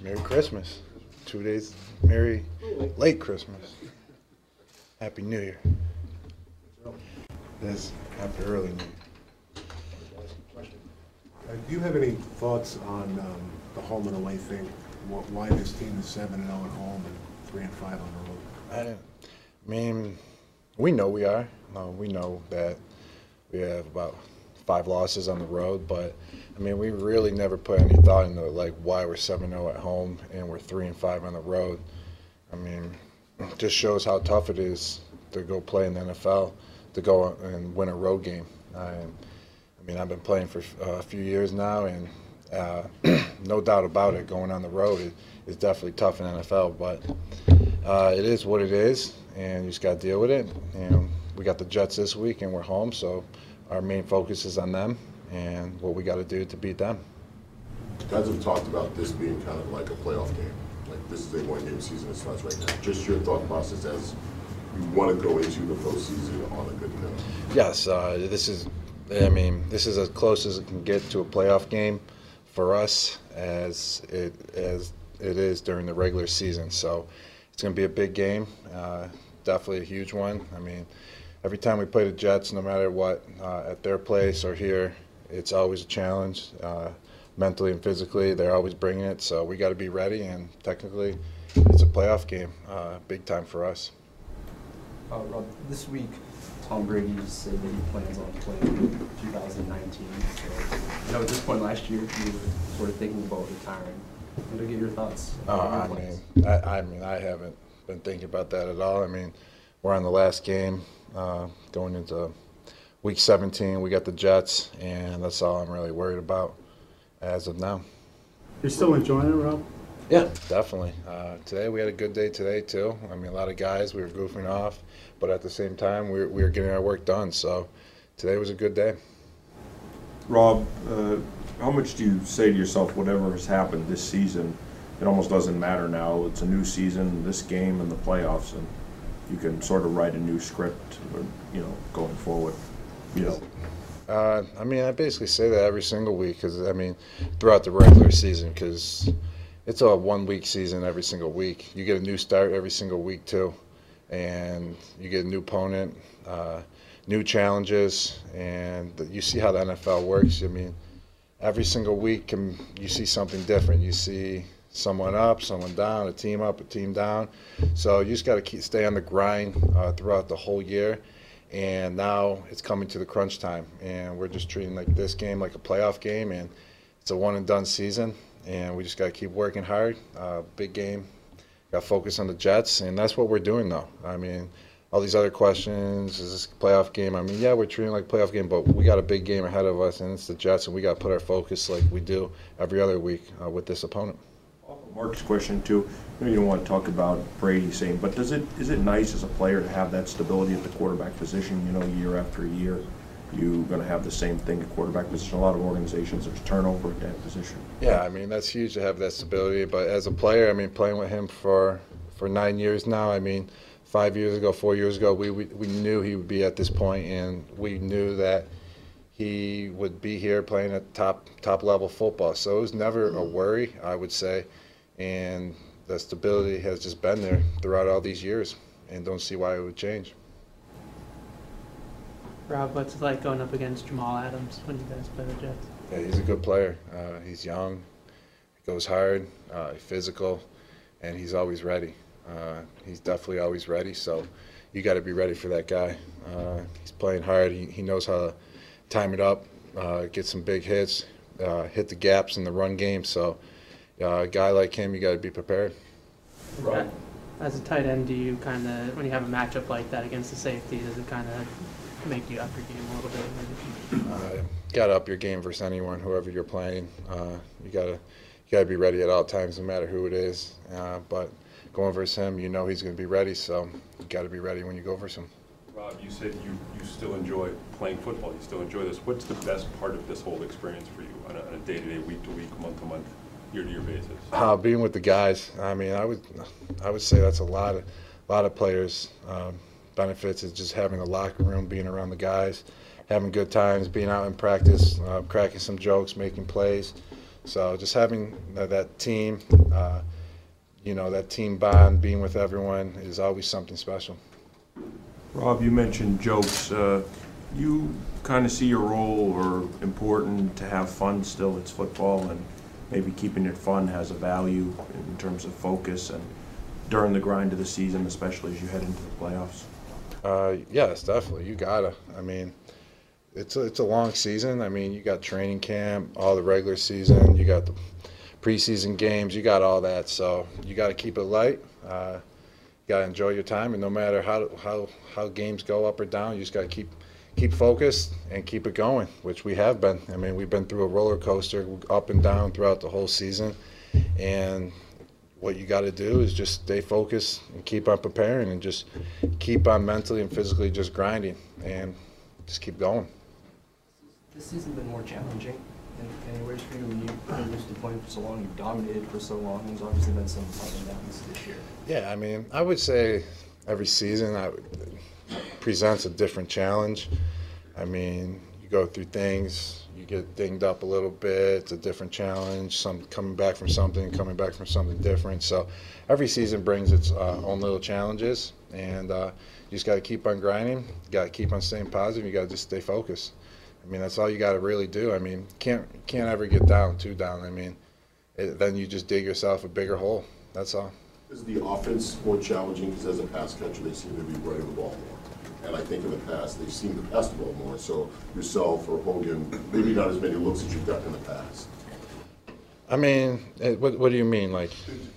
Merry Christmas. 2 days. Merry late Christmas. Happy New Year. That's happy early New Year. Do you have any thoughts on the home and away thing? Why this team is 7-0 at home and 3-5 on the road? I mean, we know we are. We know that we have about 5 losses on the road, but I mean, we really never put any thought into like why we're 7-0 at home and we're 3-5 on the road. I mean, it just shows how tough it is to go play in the NFL, to go and win a road game. I mean, I've been playing for a few years now, and no doubt about it, going on the road is definitely tough in the NFL, but it is what it is, and you just got to deal with it. And we got the Jets this week, and we're home, so our main focus is on them and what we got to do to beat them. You guys have talked about this being kind of like a playoff game. Like, this is a one-game season, it starts right now. Just your thought process as you want to go into the postseason on a good note. Yes, this is as close as it can get to a playoff game for us as it is during the regular season. So it's going to be a big game, definitely a huge one. I mean, every time we play the Jets, no matter what, at their place or here, it's always a challenge, mentally and physically. They're always bringing it, so we got to be ready. And technically, it's a playoff game, big time for us. Rob, this week, Tom Brady said that he plans on playing 2019. So, you know, at this point last year, you were sort of thinking about retiring. I'm going to get your thoughts. I haven't been thinking about that at all. I mean, we're on the last game. Going into week 17, we got the Jets, and that's all I'm really worried about as of now. You're still enjoying it, Rob? Yeah, definitely. Today we had a good day today too. I mean, a lot of guys, we were goofing off, but at the same time, we were getting our work done. So today was a good day. Rob, how much do you say to yourself, whatever has happened this season, it almost doesn't matter now? It's a new season, this game, and the playoffs, and you can sort of write a new script, or, you know, going forward. You know, I mean, I basically say that every single week, because I mean, throughout the regular season, because it's a one-week season every single week. You get a new start every single week too, and you get a new opponent, new challenges, and you see how the NFL works. I mean, every single week, you see something different. You see someone up, someone down, a team up, a team down. So you just got to stay on the grind throughout the whole year. And now it's coming to the crunch time, and we're just treating like this game like a playoff game, and it's a one-and-done season. And we just got to keep working hard. Big game. Got to focus on the Jets, and that's what we're doing though. I mean, all these other questions, is this a playoff game? I mean, yeah, we're treating it like a playoff game, but we got a big game ahead of us, and it's the Jets, and we got to put our focus like we do every other week with this opponent. Mark's question too. You don't want to talk about Brady saying, but is it nice as a player to have that stability at the quarterback position? You know, year after year, you're going to have the same thing at quarterback position. A lot of organizations, there's turnover at that position. Yeah, I mean, that's huge to have that stability. But as a player, I mean, playing with him for 9 years now. I mean, 5 years ago, 4 years ago, we knew he would be at this point, and we knew that he would be here playing at top level football. So it was never a worry, I would say. And the stability has just been there throughout all these years, and don't see why it would change. Rob, what's it like going up against Jamal Adams when you guys play the Jets? Yeah, he's a good player. He's young, he goes hard, physical, and he's always ready. He's definitely always ready, so you got to be ready for that guy. He's playing hard. He knows how to time it up, get some big hits, hit the gaps in the run game. So. A guy like him, you got to be prepared. Right. As a tight end, do you kind of, when you have a matchup like that against the safety, does it kind of make you up your game a little bit? Got to up your game versus anyone, whoever you're playing. You got to be ready at all times, no matter who it is. But going versus him, you know he's going to be ready, so you got to be ready when you go versus him. Rob, you said you still enjoy playing football. You still enjoy this. What's the best part of this whole experience for you on a day-to-day, week-to-week, month-to-month? Year-to-year basis. Being with the guys, I mean, I would say that's a lot of players' benefits is just having the locker room, being around the guys, having good times, being out in practice, cracking some jokes, making plays. So just having that team, that team bond, being with everyone is always something special. Rob, you mentioned jokes. You kind of see your role or important to have fun still. It's football, and maybe keeping it fun has a value in terms of focus and during the grind of the season, especially as you head into the playoffs. Yes, definitely. You gotta. I mean, it's a long season. I mean, you got training camp, all the regular season, you got the preseason games, you got all that. So you got to keep it light. You got to enjoy your time, and no matter how games go up or down, you just got to keep focused and keep it going, which we have been. I mean, we've been through a roller coaster, up and down throughout the whole season, and what you got to do is just stay focused and keep on preparing and just keep on mentally and physically just grinding and just keep going. This season's been more challenging in any ways for you when you've reached the point for so long, you've dominated for so long. There's obviously been some ups and downs this year. Yeah, I mean, I would say every season presents a different challenge. I mean, you go through things, you get dinged up a little bit, it's a different challenge, some coming back from something different. So every season brings its own little challenges, and you just got to keep on grinding, you got to keep on staying positive, you got to just stay focused. I mean, that's all you got to really do. I mean, can't ever get down, too down. I mean, then you just dig yourself a bigger hole, that's all. Is the offense more challenging because as a pass catcher, they seem to be running the ball more? And I think in the past, they seem to pass the ball more. So yourself or Hogan, maybe not as many looks as you've gotten in the past. I mean, what do you mean? Like,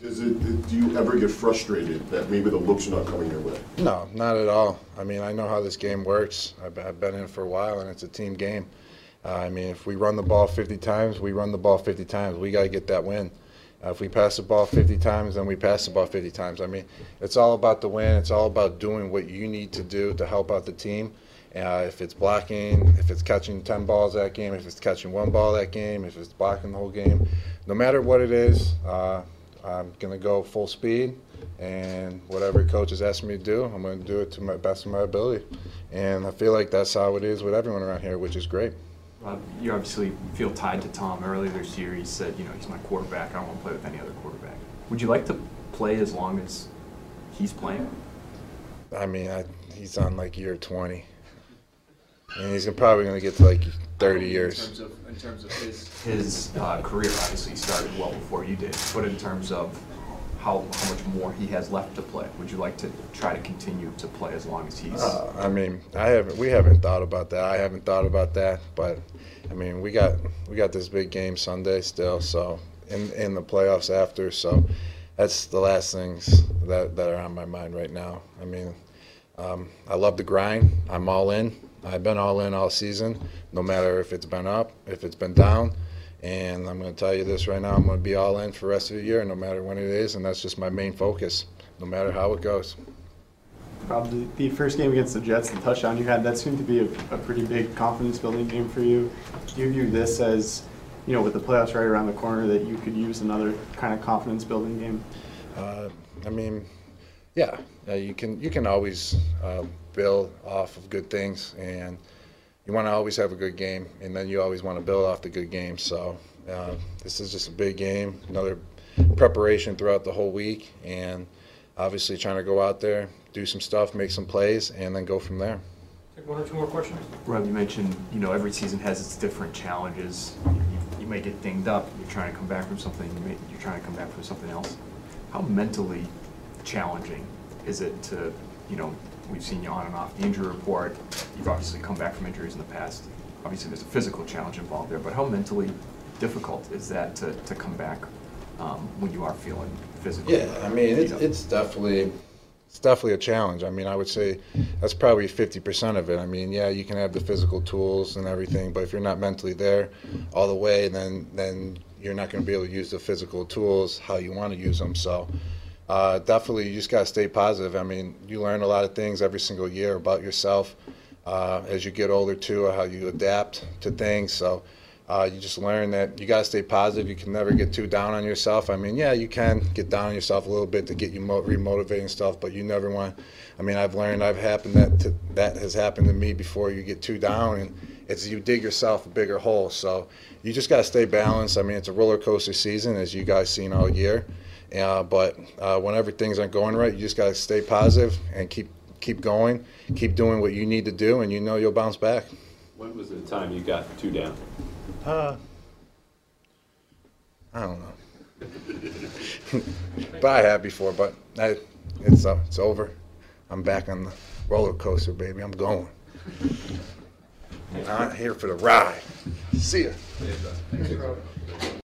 do you ever get frustrated that maybe the looks are not coming your way? No, not at all. I mean, I know how this game works. I've been in it for a while, and it's a team game. I mean, if we run the ball 50 times, we run the ball 50 times. We got to get that win. If we pass the ball 50 times, then we pass the ball 50 times. I mean, it's all about the win. It's all about doing what you need to do to help out the team. If it's blocking, if it's catching 10 balls that game, if it's catching one ball that game, if it's blocking the whole game, no matter what it is, I'm going to go full speed. And whatever coach is asking me to do, I'm going to do it to my best of my ability. And I feel like that's how it is with everyone around here, which is great. Rob, you obviously feel tied to Tom. Earlier this year, he said, he's my quarterback. I don't want to play with any other quarterback. Would you like to play as long as he's playing? I mean, he's on like year 20. And he's probably going to get to like 30 years. In terms of his career, obviously, he started well before you did. But in terms of how much more he has left to play, would you like to try to continue to play as long as he's? I mean, we haven't thought about that. I haven't thought about that. But I mean, we got this big game Sunday still. So in the playoffs after. So that's the last things that are on my mind right now. I mean, I love the grind. I'm all in. I've been all in all season, no matter if it's been up, if it's been down. And I'm going to tell you this right now, I'm going to be all in for the rest of the year, no matter when it is, and that's just my main focus, no matter how it goes. Probably the first game against the Jets, the touchdown you had, that seemed to be a pretty big confidence-building game for you. Do you view this as, with the playoffs right around the corner, that you could use another kind of confidence-building game? I mean, yeah, you can always build off of good things, and you want to always have a good game, and then you always want to build off the good game. So this is just a big game, another preparation throughout the whole week, and obviously trying to go out there, do some stuff, make some plays, and then go from there. Take one or two more questions. Rob, you mentioned every season has its different challenges. You may get dinged up. You're trying to come back from something. You're trying to come back from something else. How mentally challenging is it to We've seen you on and off the injury report. You've obviously come back from injuries in the past. Obviously, there's a physical challenge involved there, but how mentally difficult is that to come back when you are feeling physically? Yeah, I mean, it's definitely a challenge. I mean, I would say that's probably 50% of it. I mean, yeah, you can have the physical tools and everything, but if you're not mentally there all the way, then you're not going to be able to use the physical tools how you want to use them. So. Definitely, you just got to stay positive. I mean, you learn a lot of things every single year about yourself as you get older, too, or how you adapt to things. So you just learn that you got to stay positive. You can never get too down on yourself. I mean, yeah, you can get down on yourself a little bit to get you remotivating and stuff, but you never want – I mean, I've learned that has happened to me before. You get too down, and it's you dig yourself a bigger hole. So you just got to stay balanced. I mean, it's a roller coaster season, as you guys seen all year. But whenever things aren't going right, you just got to stay positive and keep going, keep doing what you need to do, and you know you'll bounce back. When was the time you got 2 down? I don't know. But I have before, but it's over. I'm back on the roller coaster, baby. I'm going. I'm here for the ride. See ya. Thanks,